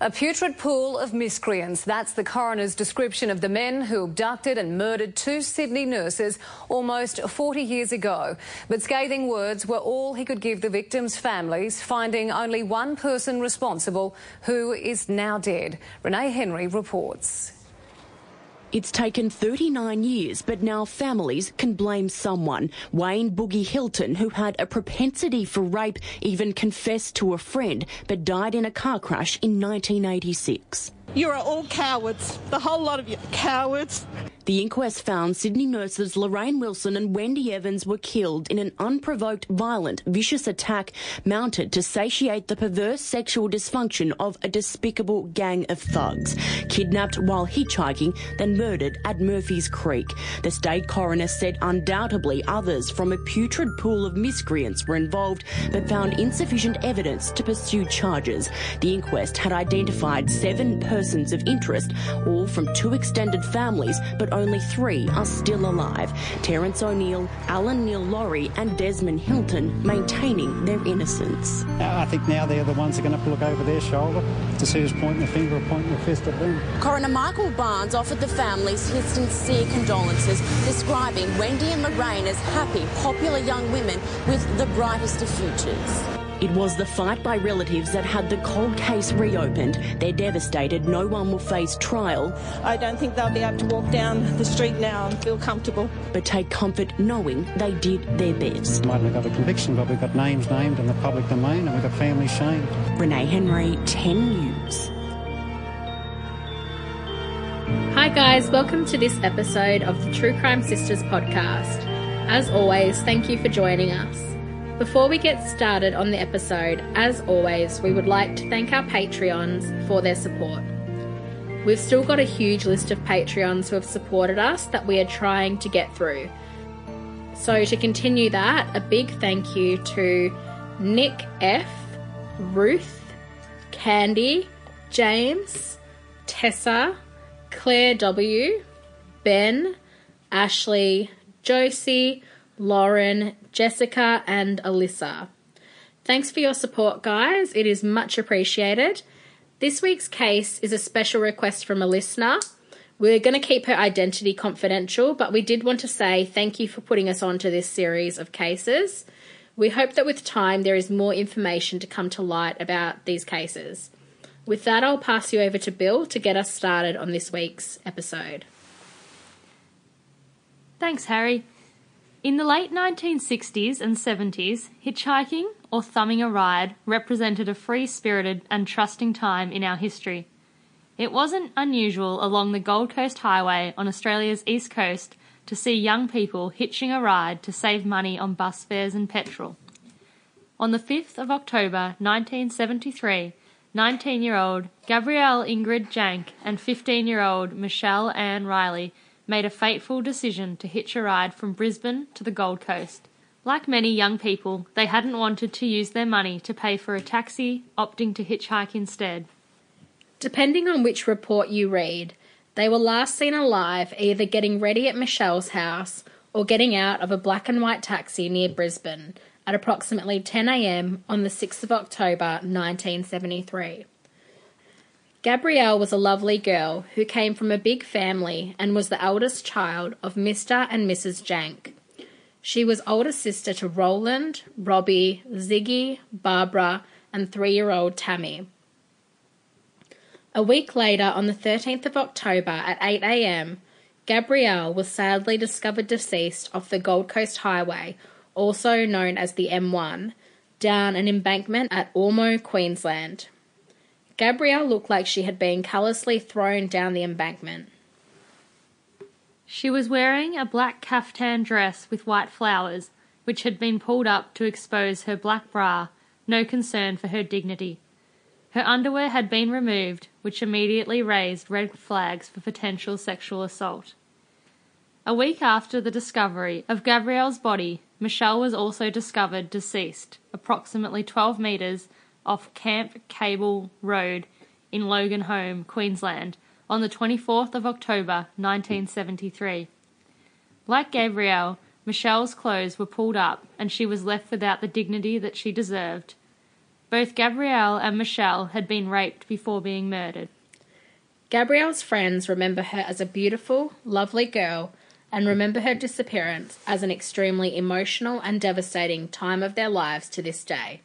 A putrid pool of miscreants. That's the coroner's description of the men who abducted and murdered two Sydney nurses almost 40 years ago. But scathing words were all he could give the victims' families, finding only one person responsible, who is now dead. Renee Henry reports. It's taken 39 years, but now families can blame someone. Wayne Boogie Hilton, who had a propensity for rape, even confessed to a friend, but died in a car crash in 1986. You are all cowards. The whole lot of you, cowards. The inquest found Sydney nurses Lorraine Wilson and Wendy Evans were killed in an unprovoked, violent, vicious attack mounted to satiate the perverse sexual dysfunction of a despicable gang of thugs, kidnapped while hitchhiking, then murdered at Murphy's Creek. The state coroner said undoubtedly others from a putrid pool of miscreants were involved, but found insufficient evidence to pursue charges. The inquest had identified 7 persons of interest, all from 2 extended families, but only 3 are still alive. Terence O'Neill, Alan Neil Laurie and Desmond Hilton maintaining their innocence. I think now they're the ones that are going to look over their shoulder to see who's pointing the finger or pointing the fist at them. Coroner Michael Barnes offered the families his sincere condolences, describing Wendy and Lorraine as happy, popular young women with the brightest of futures. It was the fight by relatives that had the cold case reopened. They're devastated no one will face trial. I don't think they'll be able to walk down the street now and feel comfortable. But take comfort knowing they did their best. We might not have got a conviction, but we've got names named in the public domain and we've got families shamed. Renee Henry, 10 News. Hi guys, welcome to this episode of the True Crime Sisters podcast. As always, thank you for joining us. Before we get started on the episode, as always, we would like to thank our Patreons for their support. We've still got a huge list of Patreons who have supported us that we are trying to get through. So to continue that, a big thank you to Nick F, Ruth, Candy, James, Tessa, Claire W, Ben, Ashley, Josie, Lauren, Jessica and Alyssa. Thanks for your support, guys. It is much appreciated. This week's case is a special request from a listener. We're going to keep her identity confidential, but we did want to say thank you for putting us onto this series of cases. We hope that with time there is more information to come to light about these cases. With that, I'll pass you over to Bill to get us started on this week's episode. Thanks, Harry. In the late 1960s and 70s, hitchhiking or thumbing a ride represented a free-spirited and trusting time in our history. It wasn't unusual along the Gold Coast Highway on Australia's east coast to see young people hitching a ride to save money on bus fares and petrol. On the 5th of October 1973, 19-year-old Gabrielle Ingrid Jank and 15-year-old Michelle Anne Riley made a fateful decision to hitch a ride from Brisbane to the Gold Coast. Like many young people, they hadn't wanted to use their money to pay for a taxi, opting to hitchhike instead. Depending on which report you read, they were last seen alive either getting ready at Michelle's house or getting out of a black and white taxi near Brisbane at approximately 10 a.m. on the 6th of October 1973. Gabrielle was a lovely girl who came from a big family and was the eldest child of Mr. and Mrs. Jank. She was older sister to Roland, Robbie, Ziggy, Barbara and 3-year-old Tammy. A week later, on the 13th of October at 8 a.m, Gabrielle was sadly discovered deceased off the Gold Coast Highway, also known as the M1, down an embankment at Ormo, Queensland. Gabrielle looked like she had been callously thrown down the embankment. She was wearing a black caftan dress with white flowers, which had been pulled up to expose her black bra, no concern for her dignity. Her underwear had been removed, which immediately raised red flags for potential sexual assault. A week after the discovery of Gabrielle's body, Michelle was also discovered deceased, approximately 12 metres off Camp Cable Road in Loganholme, Queensland, on the 24th of October 1973. Like Gabrielle, Michelle's clothes were pulled up and she was left without the dignity that she deserved. Both Gabrielle and Michelle had been raped before being murdered. Gabrielle's friends remember her as a beautiful, lovely girl and remember her disappearance as an extremely emotional and devastating time of their lives to this day.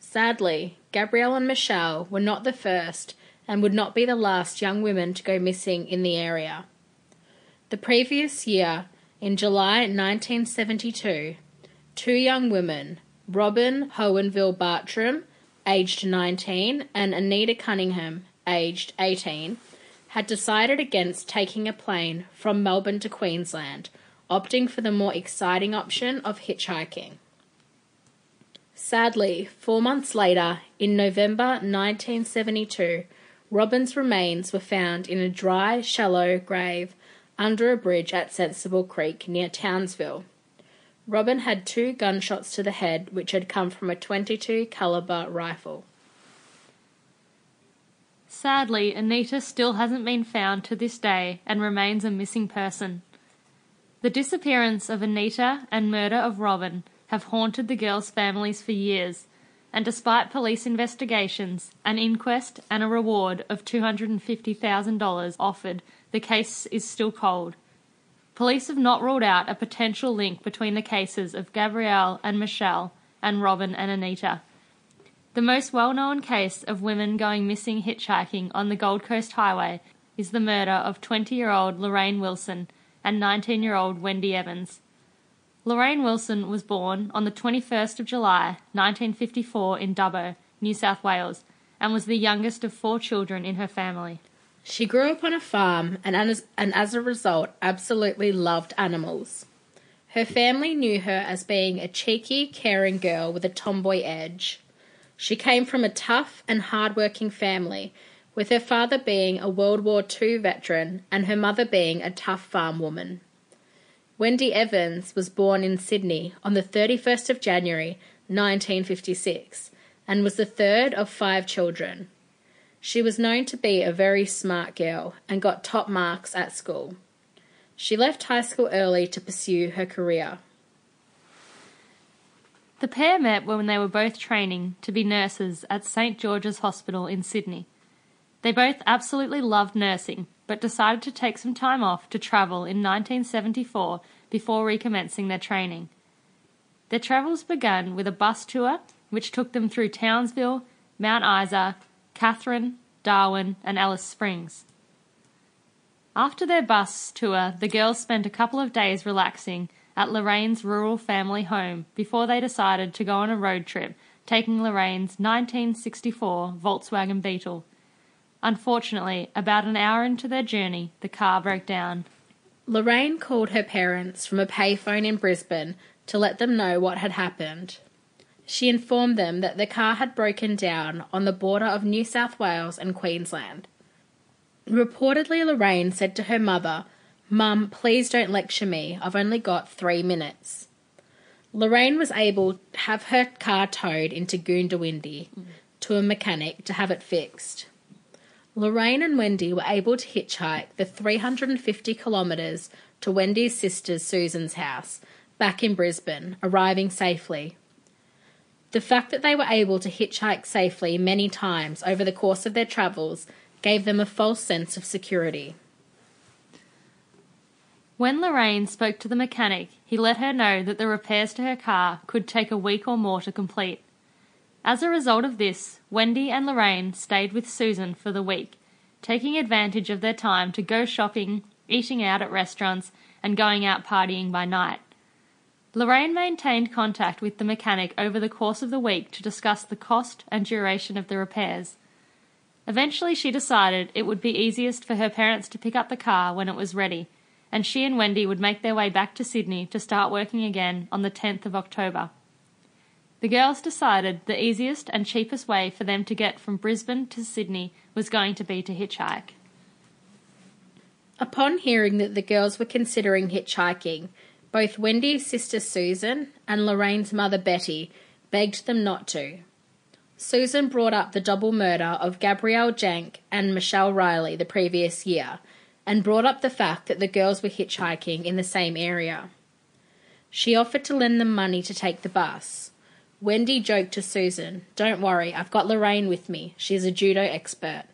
Sadly, Gabrielle and Michelle were not the first and would not be the last young women to go missing in the area. The previous year, in July 1972, two young women, Robin Hohenville-Bartram, aged 19, and Anita Cunningham, aged 18, had decided against taking a plane from Melbourne to Queensland, opting for the more exciting option of hitchhiking. Sadly, 4 months later, in November 1972, Robin's remains were found in a dry, shallow grave under a bridge at Sensible Creek near Townsville. Robin had 2 gunshots to the head, which had come from a .22 caliber rifle. Sadly, Anita still hasn't been found to this day and remains a missing person. The disappearance of Anita and murder of Robin have haunted the girls' families for years, and despite police investigations, an inquest and a reward of $250,000 offered, the case is still cold. Police have not ruled out a potential link between the cases of Gabrielle and Michelle and Robin and Anita. The most well-known case of women going missing hitchhiking on the Gold Coast Highway is the murder of 20-year-old Lorraine Wilson and 19-year-old Wendy Evans. Lorraine Wilson was born on the 21st of July 1954 in Dubbo, New South Wales, and was the youngest of 4 children in her family. She grew up on a farm and as a result absolutely loved animals. Her family knew her as being a cheeky, caring girl with a tomboy edge. She came from a tough and hard-working family, with her father being a World War II veteran and her mother being a tough farm woman. Wendy Evans was born in Sydney on the 31st of January 1956 and was the third of 5 children. She was known to be a very smart girl and got top marks at school. She left high school early to pursue her career. The pair met when they were both training to be nurses at St George's Hospital in Sydney. They both absolutely loved nursing, but decided to take some time off to travel in 1974 before recommencing their training. Their travels began with a bus tour which took them through Townsville, Mount Isa, Catherine, Darwin, and Alice Springs. After their bus tour, the girls spent a couple of days relaxing at Lorraine's rural family home before they decided to go on a road trip, taking Lorraine's 1964 Volkswagen Beetle. Unfortunately, about an hour into their journey, the car broke down. Lorraine called her parents from a payphone in Brisbane to let them know what had happened. She informed them that the car had broken down on the border of New South Wales and Queensland. Reportedly, Lorraine said to her mother, "Mum, please don't lecture me. I've only got 3 minutes." Lorraine was able to have her car towed into Goondiwindi to a mechanic to have it fixed. Lorraine and Wendy were able to hitchhike the 350 kilometres to Wendy's sister Susan's house, back in Brisbane, arriving safely. The fact that they were able to hitchhike safely many times over the course of their travels gave them a false sense of security. When Lorraine spoke to the mechanic, he let her know that the repairs to her car could take a week or more to complete. As a result of this, Wendy and Lorraine stayed with Susan for the week, taking advantage of their time to go shopping, eating out at restaurants, and going out partying by night. Lorraine maintained contact with the mechanic over the course of the week to discuss the cost and duration of the repairs. Eventually she decided it would be easiest for her parents to pick up the car when it was ready, and she and Wendy would make their way back to Sydney to start working again on the 10th of October. The girls decided the easiest and cheapest way for them to get from Brisbane to Sydney was going to be to hitchhike. Upon hearing that the girls were considering hitchhiking, both Wendy's sister Susan and Lorraine's mother Betty begged them not to. Susan brought up the double murder of Gabrielle Jank and Michelle Riley the previous year and brought up the fact that the girls were hitchhiking in the same area. She offered to lend them money to take the bus. Wendy joked to Susan, "Don't worry, I've got Lorraine with me. She's a judo expert."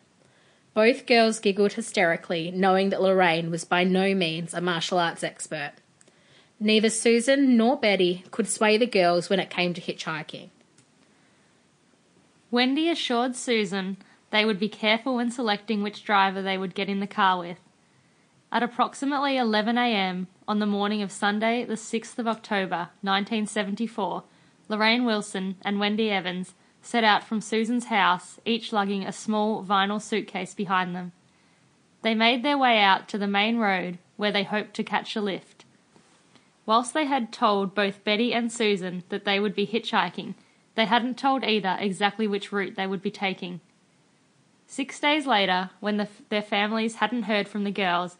Both girls giggled hysterically, knowing that Lorraine was by no means a martial arts expert. Neither Susan nor Betty could sway the girls when it came to hitchhiking. Wendy assured Susan they would be careful when selecting which driver they would get in the car with. At approximately 11 a.m. on the morning of Sunday, the 6th of October, 1974, Lorraine Wilson and Wendy Evans set out from Susan's house, each lugging a small vinyl suitcase behind them. They made their way out to the main road, where they hoped to catch a lift. Whilst they had told both Betty and Susan that they would be hitchhiking, they hadn't told either exactly which route they would be taking. 6 days later, when their families hadn't heard from the girls,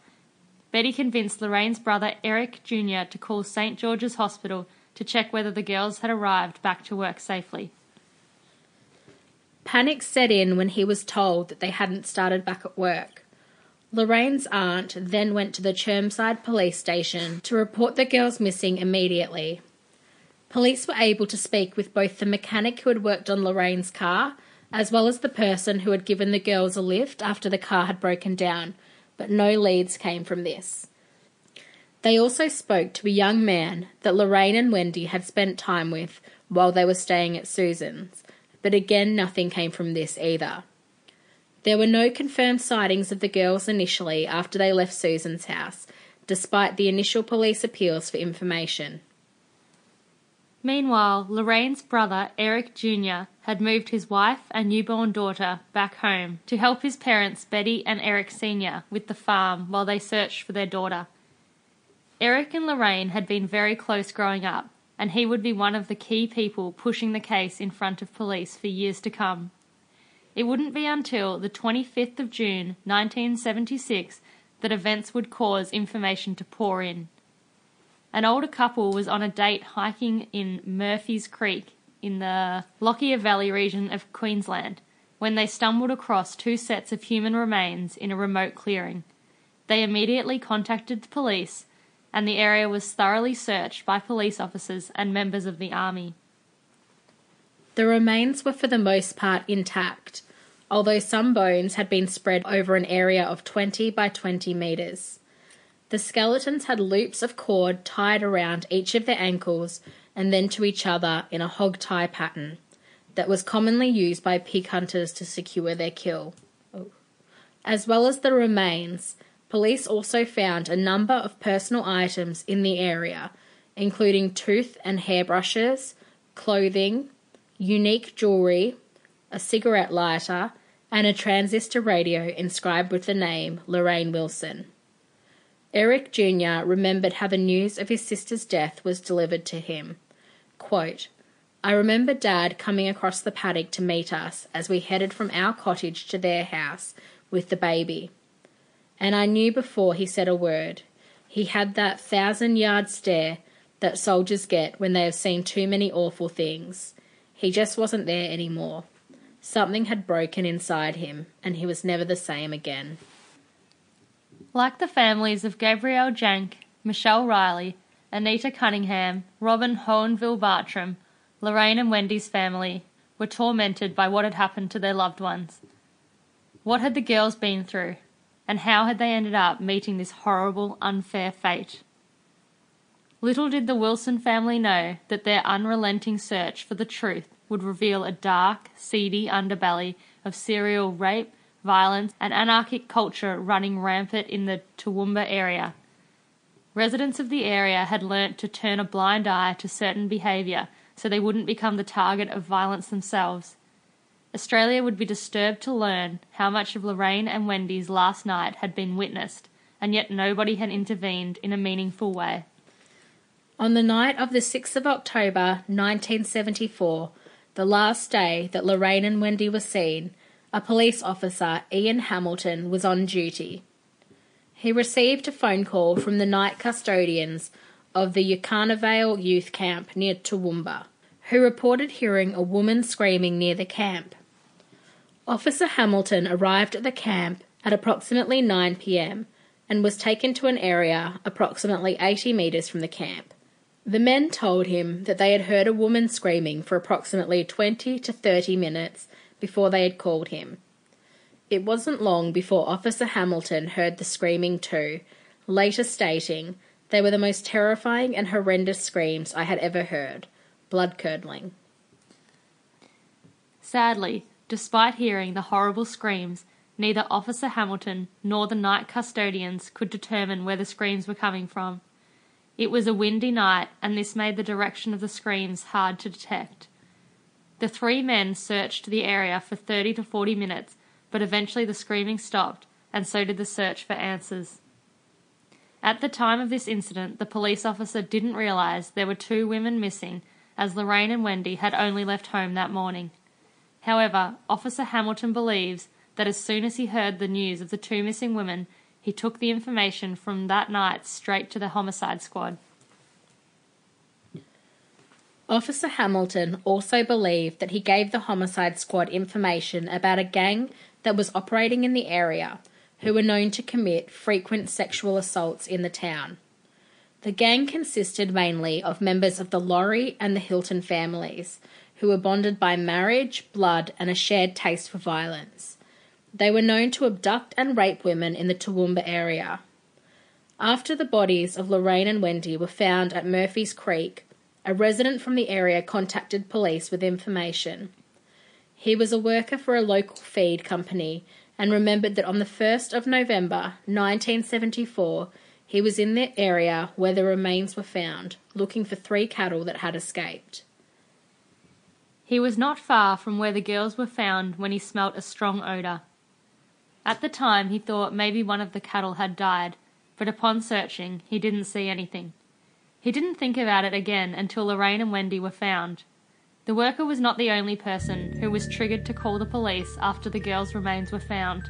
Betty convinced Lorraine's brother Eric Jr. to call St George's Hospital to check whether the girls had arrived back to work safely. Panic set in when he was told that they hadn't started back at work. Lorraine's aunt then went to the Chermside police station to report the girls missing immediately. Police were able to speak with both the mechanic who had worked on Lorraine's car, as well as the person who had given the girls a lift after the car had broken down, but no leads came from this. They also spoke to a young man that Lorraine and Wendy had spent time with while they were staying at Susan's, but again nothing came from this either. There were no confirmed sightings of the girls initially after they left Susan's house, despite the initial police appeals for information. Meanwhile, Lorraine's brother, Eric Jr., had moved his wife and newborn daughter back home to help his parents, Betty and Eric Sr., with the farm while they searched for their daughter. Eric and Lorraine had been very close growing up, and he would be one of the key people pushing the case in front of police for years to come. It wouldn't be until the 25th of June, 1976, that events would cause information to pour in. An older couple was on a date hiking in Murphy's Creek in the Lockyer Valley region of Queensland when they stumbled across two sets of human remains in a remote clearing. They immediately contacted the police, and the area was thoroughly searched by police officers and members of the army. The remains were for the most part intact, although some bones had been spread over an area of 20 by 20 metres. The skeletons had loops of cord tied around each of their ankles and then to each other in a hog-tie pattern that was commonly used by pig hunters to secure their kill. As well as the remains, police also found a number of personal items in the area, including tooth and hairbrushes, clothing, unique jewellery, a cigarette lighter, and a transistor radio inscribed with the name Lorraine Wilson. Eric Jr. remembered how the news of his sister's death was delivered to him. Quote, "I remember Dad coming across the paddock to meet us as we headed from our cottage to their house with the baby. And I knew before he said a word. He had that 1,000-yard stare that soldiers get when they have seen too many awful things. He just wasn't there anymore. Something had broken inside him, and he was never the same again." Like the families of Gabrielle Jank, Michelle Riley, Anita Cunningham, Robin Hohenville-Bartram, Lorraine and Wendy's family were tormented by what had happened to their loved ones. What had the girls been through, and how had they ended up meeting this horrible, unfair fate? Little did the Wilson family know that their unrelenting search for the truth would reveal a dark, seedy underbelly of serial rape, violence and anarchic culture running rampant in the Toowoomba area. Residents of the area had learnt to turn a blind eye to certain behaviour so they wouldn't become the target of violence themselves. Australia would be disturbed to learn how much of Lorraine and Wendy's last night had been witnessed, and yet nobody had intervened in a meaningful way. On the night of the 6th of October 1974, the last day that Lorraine and Wendy were seen, a police officer, Ian Hamilton, was on duty. He received a phone call from the night custodians of the Yukonavale youth camp near Toowoomba, who reported hearing a woman screaming near the camp. Officer Hamilton arrived at the camp at approximately 9 p.m. and was taken to an area approximately 80 metres from the camp, The men told him that they had heard a woman screaming for approximately 20 to 30 minutes before they had called him. It wasn't long before Officer Hamilton heard the screaming too, later stating, "They were the most terrifying and horrendous screams I had ever heard. Blood-curdling." Sadly, despite hearing the horrible screams, neither Officer Hamilton nor the night custodians could determine where the screams were coming from. It was a windy night, and this made the direction of the screams hard to detect. The three men searched the area for 30 to 40 minutes, but eventually the screaming stopped, and so did the search for answers. At the time of this incident, the police officer didn't realise there were two women missing, as Lorraine and Wendy had only left home that morning. However, Officer Hamilton believes that as soon as he heard the news of the two missing women, he took the information from that night straight to the homicide squad. Officer Hamilton also believed that he gave the homicide squad information about a gang that was operating in the area who were known to commit frequent sexual assaults in the town. The gang consisted mainly of members of the Laurie and the Hilton families, who were bonded by marriage, blood, and a shared taste for violence. They were known to abduct and rape women in the Toowoomba area. After the bodies of Lorraine and Wendy were found at Murphy's Creek, a resident from the area contacted police with information. He was a worker for a local feed company and remembered that on the 1st of November 1974, he was in the area where the remains were found, looking for three cattle that had escaped. He was not far from where the girls were found when he smelt a strong odour. At the time, he thought maybe one of the cattle had died, but upon searching, he didn't see anything. He didn't think about it again until Lorraine and Wendy were found. The worker was not the only person who was triggered to call the police after the girls' remains were found.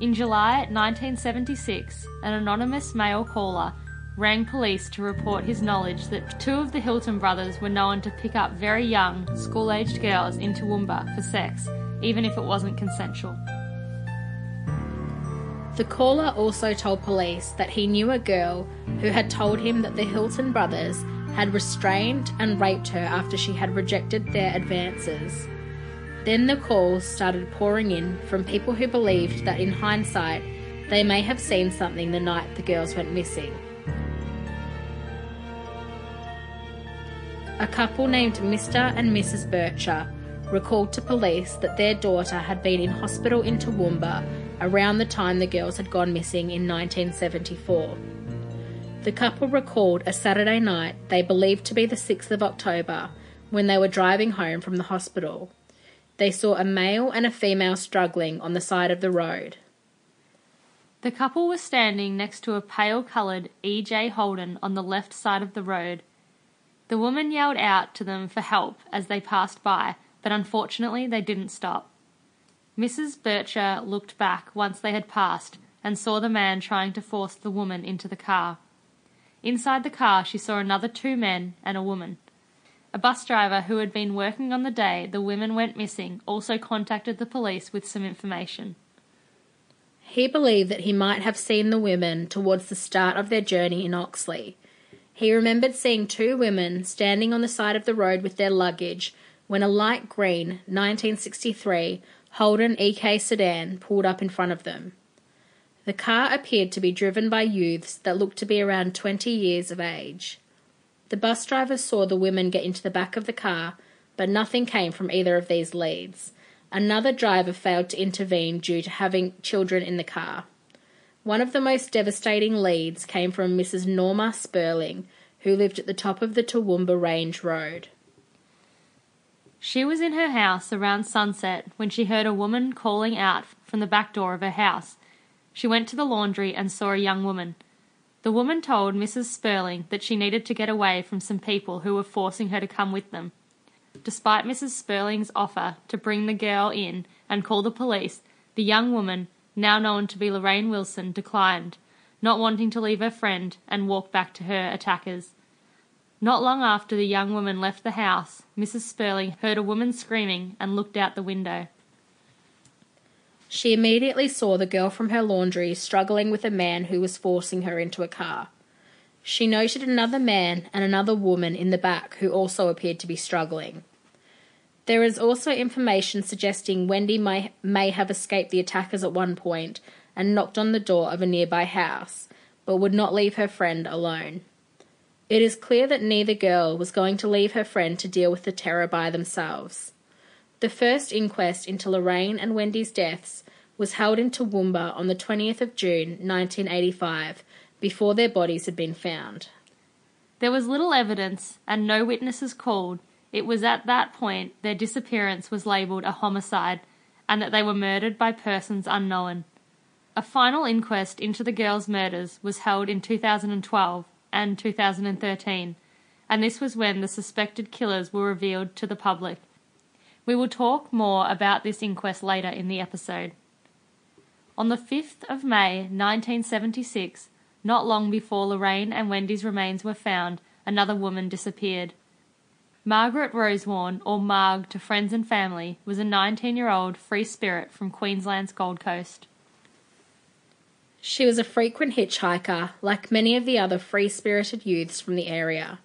In July 1976, an anonymous male caller rang police to report his knowledge that two of the Hilton brothers were known to pick up very young, school-aged girls in Toowoomba for sex, even if it wasn't consensual. The caller also told police that he knew a girl who had told him that the Hilton brothers had restrained and raped her after she had rejected their advances. Then the calls started pouring in from people who believed that in hindsight they may have seen something the night the girls went missing. A couple named Mr. and Mrs. Bircher recalled to police that their daughter had been in hospital in Toowoomba around the time the girls had gone missing in 1974. The couple recalled a Saturday night they believed to be the 6th of October when they were driving home from the hospital. They saw a male and a female struggling on the side of the road. The couple were standing next to a pale-coloured E.J. Holden on the left side of the road. The woman yelled out to them for help as they passed by, but unfortunately they didn't stop. Mrs. Bircher looked back once they had passed and saw the man trying to force the woman into the car. Inside the car she saw another two men and a woman. A bus driver who had been working on the day the women went missing also contacted the police with some information. He believed that he might have seen the women towards the start of their journey in Oxley. He remembered seeing two women standing on the side of the road with their luggage when a light green 1963 Holden EK sedan pulled up in front of them. The car appeared to be driven by youths that looked to be around 20 years of age. The bus driver saw the women get into the back of the car, but nothing came from either of these leads. Another driver failed to intervene due to having children in the car. One of the most devastating leads came from Mrs. Norma Sperling, who lived at the top of the Toowoomba Range Road. She was in her house around sunset when she heard a woman calling out from the back door of her house. She went to the laundry and saw a young woman. The woman told Mrs. Sperling that she needed to get away from some people who were forcing her to come with them. Despite Mrs. Sperling's offer to bring the girl in and call the police, the young woman, now known to be Lorraine Wilson, declined, not wanting to leave her friend and walk back to her attackers. Not long after the young woman left the house, Mrs. Sperling heard a woman screaming and looked out the window. She immediately saw the girl from her laundry struggling with a man who was forcing her into a car. She noted another man and another woman in the back who also appeared to be struggling. There is also information suggesting Wendy may have escaped the attackers at one point and knocked on the door of a nearby house, but would not leave her friend alone. It is clear that neither girl was going to leave her friend to deal with the terror by themselves. The first inquest into Lorraine and Wendy's deaths was held in Toowoomba on the 20th of June 1985, before their bodies had been found. There was little evidence and no witnesses called. It was at that point their disappearance was labelled a homicide and that they were murdered by persons unknown. A final inquest into the girls' murders was held in 2012 and 2013, and this was when the suspected killers were revealed to the public. We will talk more about this inquest later in the episode. On the 5th of May 1976, not long before Lorraine and Wendy's remains were found, another woman disappeared. Margaret Rosewarn, or Marg to friends and family, was a 19-year-old free spirit from Queensland's Gold Coast. She was a frequent hitchhiker, like many of the other free-spirited youths from the area.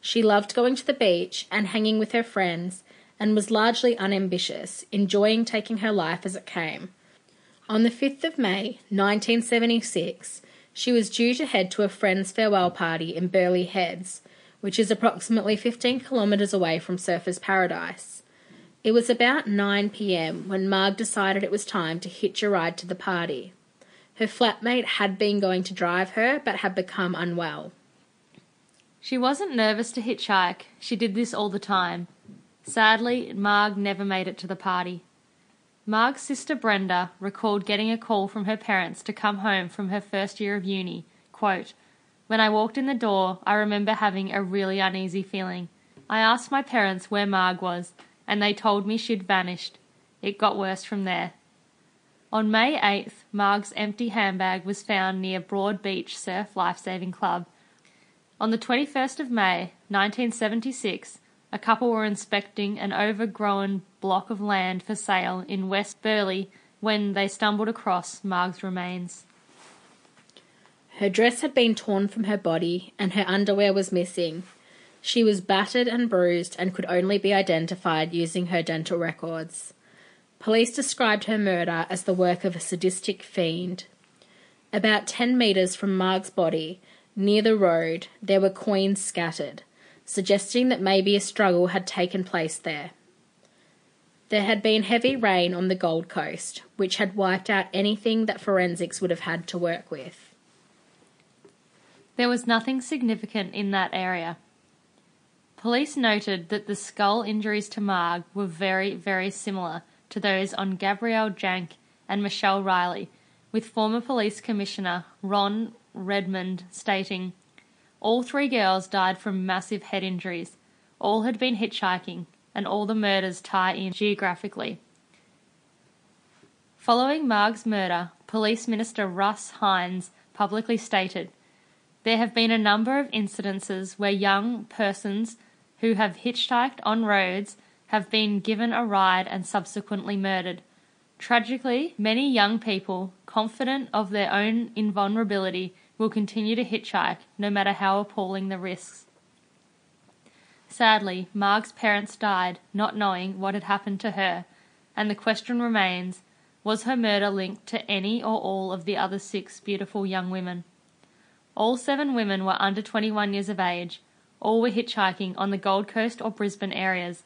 She loved going to the beach and hanging with her friends, and was largely unambitious, enjoying taking her life as it came. On the 5th of May, 1976, she was due to head to a friend's farewell party in Burleigh Heads, which is approximately 15 kilometres away from Surfers Paradise. It was about 9 p.m. when Marg decided it was time to hitch a ride to the party. Her flatmate had been going to drive her, but had become unwell. She wasn't nervous to hitchhike. She did this all the time. Sadly, Marg never made it to the party. Marg's sister Brenda recalled getting a call from her parents to come home from her first year of uni, quote, "When I walked in the door, I remember having a really uneasy feeling. I asked my parents where Marg was, and they told me she'd vanished. It got worse from there." On May 8th, Marg's empty handbag was found near Broad Beach Surf Lifesaving Club. On the 21st of May, 1976, a couple were inspecting an overgrown block of land for sale in West Burleigh when they stumbled across Marg's remains. Her dress had been torn from her body and her underwear was missing. She was battered and bruised and could only be identified using her dental records. Police described her murder as the work of a sadistic fiend. About 10 metres from Marg's body, near the road, there were coins scattered, suggesting that maybe a struggle had taken place there. There had been heavy rain on the Gold Coast, which had wiped out anything that forensics would have had to work with. There was nothing significant in that area. Police noted that the skull injuries to Marg were very, very similar to those on Gabrielle Jank and Michelle Riley, with former Police Commissioner Ron Redmond stating, "All three girls died from massive head injuries. All had been hitchhiking, and all the murders tie in geographically." Following Marg's murder, Police Minister Russ Hines publicly stated, "There have been a number of incidences where young persons who have hitchhiked on roads have been given a ride and subsequently murdered. Tragically, many young people, confident of their own invulnerability, will continue to hitchhike, no matter how appalling the risks." Sadly, Marg's parents died not knowing what had happened to her, and the question remains, was her murder linked to any or all of the other 6 beautiful young women? All 7 women were under 21 years of age, all were hitchhiking on the Gold Coast or Brisbane areas,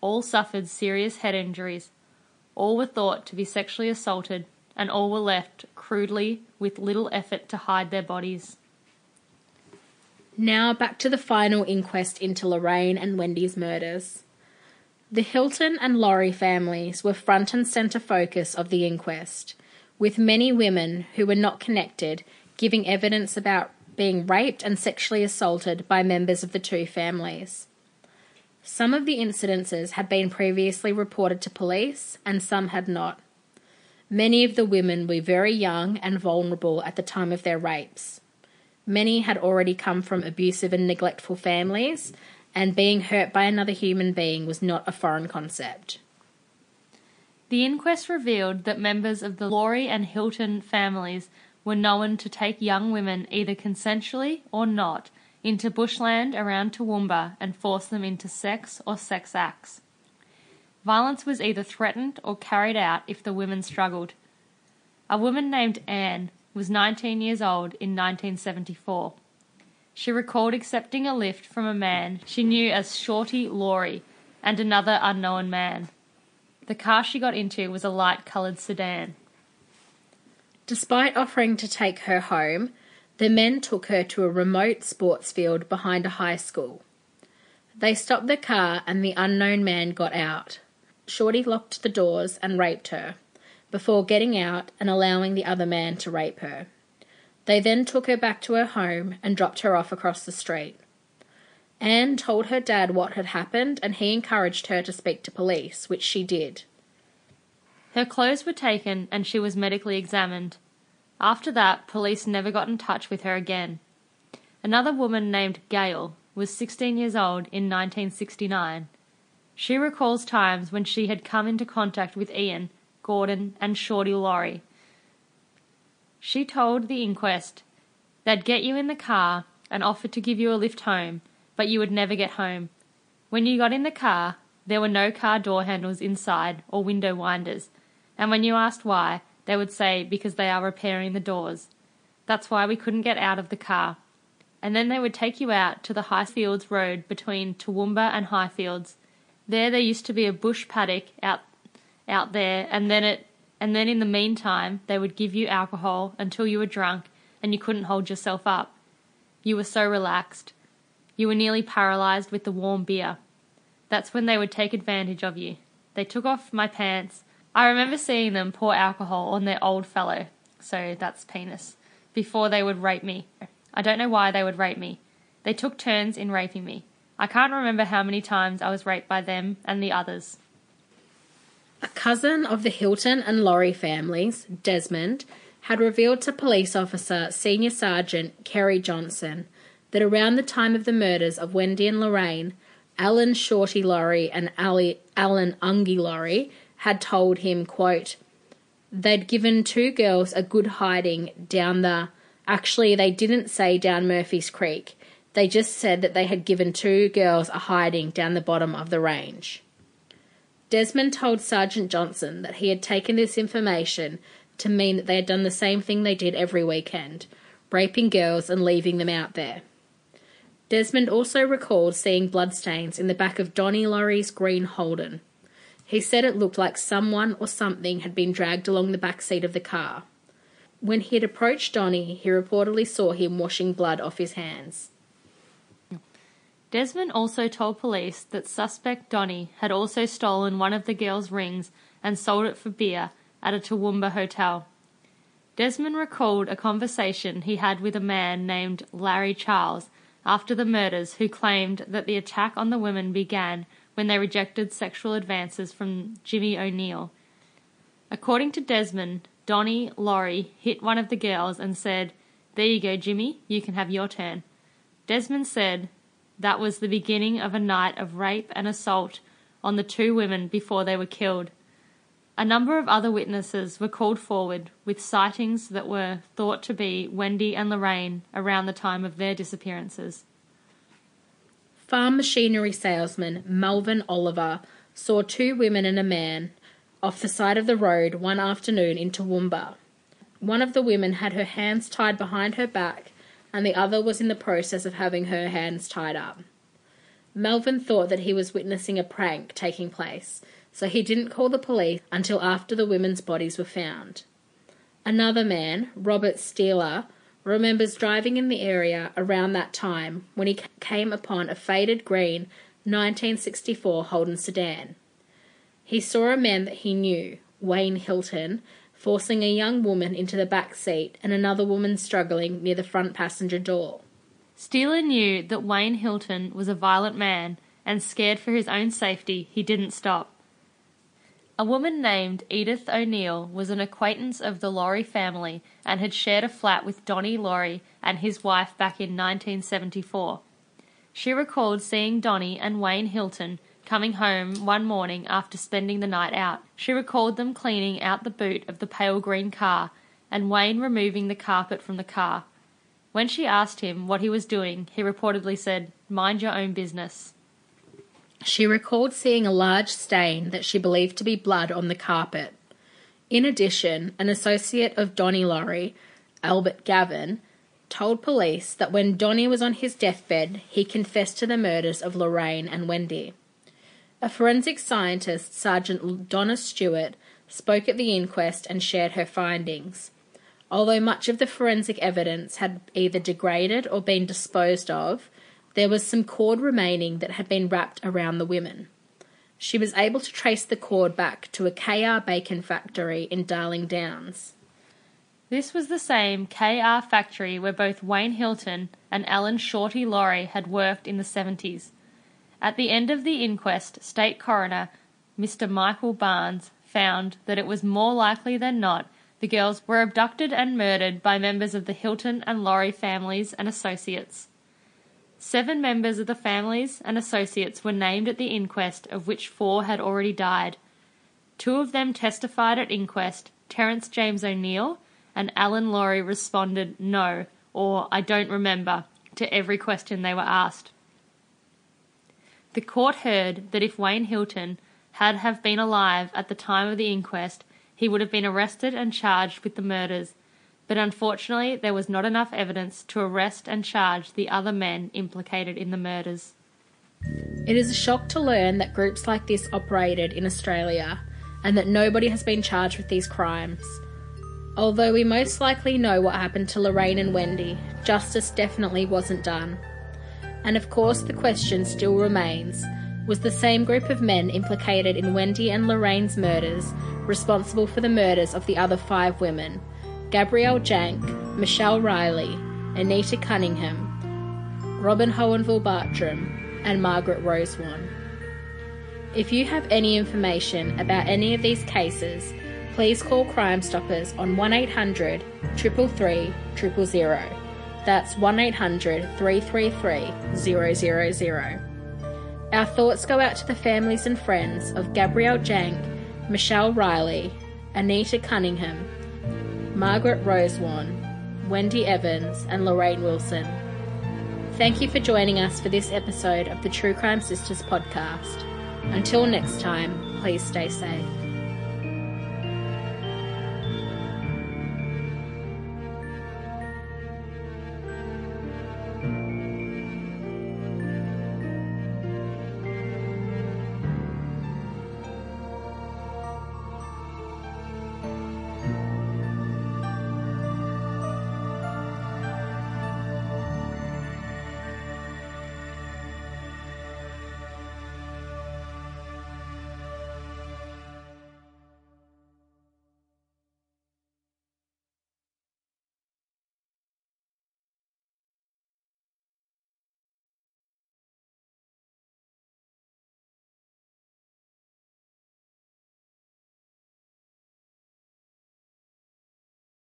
all suffered serious head injuries, all were thought to be sexually assaulted, and all were left crudely with little effort to hide their bodies. Now back to the final inquest into Lorraine and Wendy's murders. The Hilton and Laurie families were front and centre focus of the inquest, with many women who were not connected giving evidence about being raped and sexually assaulted by members of the 2 families. Some of the incidences had been previously reported to police and some had not. Many of the women were very young and vulnerable at the time of their rapes. Many had already come from abusive and neglectful families, and being hurt by another human being was not a foreign concept. The inquest revealed that members of the Laurie and Hilton families were known to take young women, either consensually or not, into bushland around Toowoomba and force them into sex or sex acts. Violence was either threatened or carried out if the women struggled. A woman named Anne was 19 years old in 1974. She recalled accepting a lift from a man she knew as Shorty Laurie and another unknown man. The car she got into was a light-coloured sedan. Despite offering to take her home, the men took her to a remote sports field behind a high school. They stopped the car and the unknown man got out. Shorty locked the doors and raped her, before getting out and allowing the other man to rape her. They then took her back to her home and dropped her off across the street. Anne told her dad what had happened and he encouraged her to speak to police, which she did. Her clothes were taken and she was medically examined. After that, police never got in touch with her again. Another woman named Gail was 16 years old in 1969. She recalls times when she had come into contact with Ian, Gordon and Shorty Laurie. She told the inquest, "They'd get you in the car and offer to give you a lift home, but you would never get home. When you got in the car, there were no car door handles inside or window winders, and when you asked why, they would say, because they are repairing the doors. That's why we couldn't get out of the car. And then they would take you out to the Highfields Road between Toowoomba and Highfields. There used to be a bush paddock out there, and then in the meantime they would give you alcohol until you were drunk and you couldn't hold yourself up. You were so relaxed. You were nearly paralysed with the warm beer. That's when they would take advantage of you. They took off my pants. I remember seeing them pour alcohol on their old fellow," so that's penis, "before they would rape me. I don't know why they would rape me. They took turns in raping me. I can't remember how many times I was raped by them and the others." A cousin of the Hilton and Laurie families, Desmond, had revealed to police officer Senior Sergeant Kerry Johnson that around the time of the murders of Wendy and Lorraine, Alan Shorty Laurie and Alan Ungie Laurie had told him, quote, "They'd given two girls a good hiding down the... Actually, they didn't say down Murphy's Creek. They just said that they had given two girls a hiding down the bottom of the range." Desmond told Sergeant Johnson that he had taken this information to mean that they had done the same thing they did every weekend, raping girls and leaving them out there. Desmond also recalled seeing bloodstains in the back of Donnie Laurie's green Holden. He said it looked like someone or something had been dragged along the back seat of the car. When he had approached Donnie, he reportedly saw him washing blood off his hands. Desmond also told police that suspect Donnie had also stolen one of the girls' rings and sold it for beer at a Toowoomba hotel. Desmond recalled a conversation he had with a man named Larry Charles after the murders, who claimed that the attack on the women began when they rejected sexual advances from Jimmy O'Neill. According to Desmond, Donnie Laurie hit one of the girls and said, "There you go, Jimmy, you can have your turn." Desmond said that was the beginning of a night of rape and assault on the two women before they were killed. A number of other witnesses were called forward with sightings that were thought to be Wendy and Lorraine around the time of their disappearances. Farm machinery salesman Melvin Oliver saw two women and a man off the side of the road one afternoon in Toowoomba. One of the women had her hands tied behind her back and the other was in the process of having her hands tied up. Melvin thought that he was witnessing a prank taking place, so he didn't call the police until after the women's bodies were found. Another man, Robert Steeler, remembers driving in the area around that time when he came upon a faded green 1964 Holden sedan. He saw a man that he knew, Wayne Hilton, forcing a young woman into the back seat and another woman struggling near the front passenger door. Steeler knew that Wayne Hilton was a violent man and, scared for his own safety, he didn't stop. A woman named Edith O'Neill was an acquaintance of the Laurie family and had shared a flat with Donnie Laurie and his wife back in 1974. She recalled seeing Donnie and Wayne Hilton coming home one morning after spending the night out. She recalled them cleaning out the boot of the pale green car and Wayne removing the carpet from the car. When she asked him what he was doing, he reportedly said, "Mind your own business." She recalled seeing a large stain that she believed to be blood on the carpet. In addition, an associate of Donnie Laurie, Albert Gavin, told police that when Donnie was on his deathbed, he confessed to the murders of Lorraine and Wendy. A forensic scientist, Sergeant Donna Stewart, spoke at the inquest and shared her findings. Although much of the forensic evidence had either degraded or been disposed of, there was some cord remaining that had been wrapped around the women. She was able to trace the cord back to a K.R. Bacon factory in Darling Downs. This was the same K.R. factory where both Wayne Hilton and Alan Shorty Laurie had worked in the 70s. At the end of the inquest, State Coroner Mr. Michael Barnes found that it was more likely than not the girls were abducted and murdered by members of the Hilton and Laurie families and associates. 7 members of the families and associates were named at the inquest, of which 4 had already died. 2 of them testified at inquest. Terence James O'Neill and Alan Laurie responded no, or I don't remember, to every question they were asked. The court heard that if Wayne Hilton had have been alive at the time of the inquest, he would have been arrested and charged with the murders, but unfortunately there was not enough evidence to arrest and charge the other men implicated in the murders. It is a shock to learn that groups like this operated in Australia, and that nobody has been charged with these crimes. Although we most likely know what happened to Lorraine and Wendy, justice definitely wasn't done. And of course the question still remains, was the same group of men implicated in Wendy and Lorraine's murders responsible for the murders of the other 5 women? Gabrielle Jank, Michelle Riley, Anita Cunningham, Robin Hohenville-Bartram, and Margaret Rosewarn. If you have any information about any of these cases, please call Crime Stoppers on 1800 333 000. That's 1800 333 000. Our thoughts go out to the families and friends of Gabrielle Jank, Michelle Riley, Anita Cunningham, Margaret Rosewarn, Wendy Evans, and Lorraine Wilson. Thank you for joining us for this episode of the True Crime Sisters podcast. Until next time, please stay safe.